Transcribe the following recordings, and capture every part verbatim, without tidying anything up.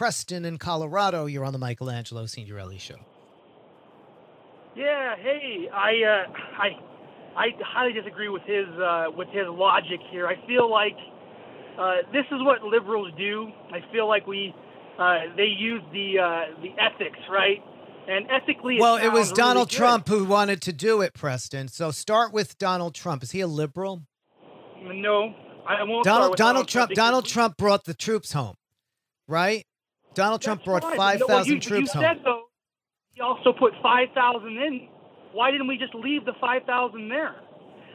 Preston in Colorado. You're on the Michelangelo Signorile Show. Yeah, hey, I uh, I I highly disagree with his uh, with his logic here. I feel like uh, this is what liberals do. I feel like we uh, they use the uh, the ethics, right? And ethically, well, it, it was Donald really Trump who wanted to do it, Preston. So start with Donald Trump. Is he a liberal? No, I won't. Donald start with Donald, Donald Trump. Donald Trump brought the troops home, right? Donald That's Trump brought right. five thousand no, well, you, troops you said home. So. He also put five thousand in. Why didn't we just leave the five thousand there?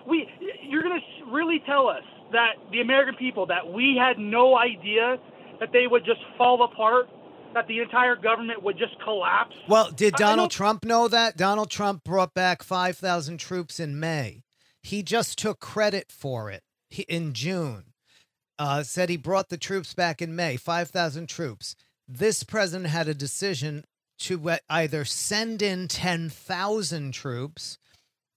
We, you're going to really tell us that the American people, that we had no idea that they would just fall apart, that the entire government would just collapse? Well, did Donald Trump know that? Donald Trump brought back five thousand troops in May. He just took credit for it he, in June. Uh, said he brought the troops back in May, five thousand troops. This president had a decision to either send in ten thousand troops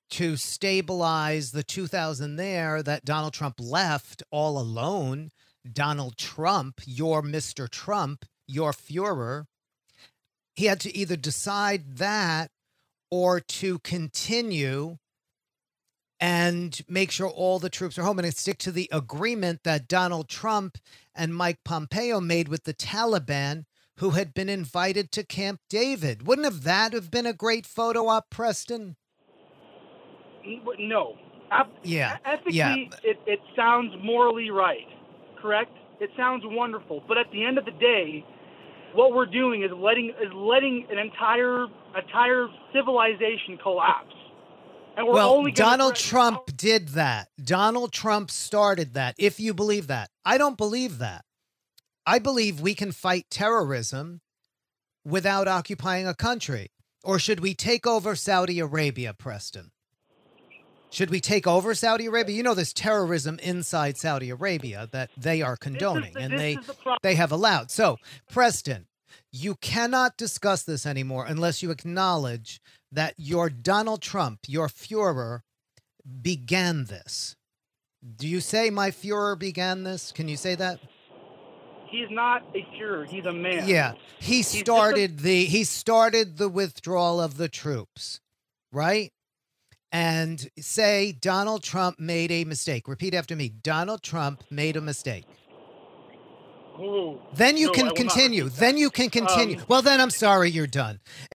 to stabilize the two thousand there that Donald Trump left all alone. Donald Trump, your Mister Trump, your Fuhrer. He had to either decide that or to continue and make sure all the troops are home and stick to the agreement that Donald Trump and Mike Pompeo made with the Taliban, who had been invited to Camp David. Wouldn't have that have been a great photo op, Preston? No. I, yeah. Ethically, yeah. It, it sounds morally right, correct? It sounds wonderful. But at the end of the day, what we're doing is letting is letting an entire entire civilization collapse. And we're well, only Donald Trump power- did that. Donald Trump started that, if you believe that. I don't believe that. I believe we can fight terrorism without occupying a country. Or should we take over Saudi Arabia, Preston? Should we take over Saudi Arabia? You know, there's terrorism inside Saudi Arabia that they are condoning the, and they the they have allowed. So, Preston, you cannot discuss this anymore unless you acknowledge that your Donald Trump, your Fuhrer, began this. Do you say my Fuhrer began this? Can you say that? He's not a Fuhrer. He's a man. Yeah, he started a- the he started the withdrawal of the troops, right? And say Donald Trump made a mistake. Repeat after me. Donald Trump made a mistake. Ooh, then you no, can continue. Then you can continue. Um, well, then I'm sorry, you're done.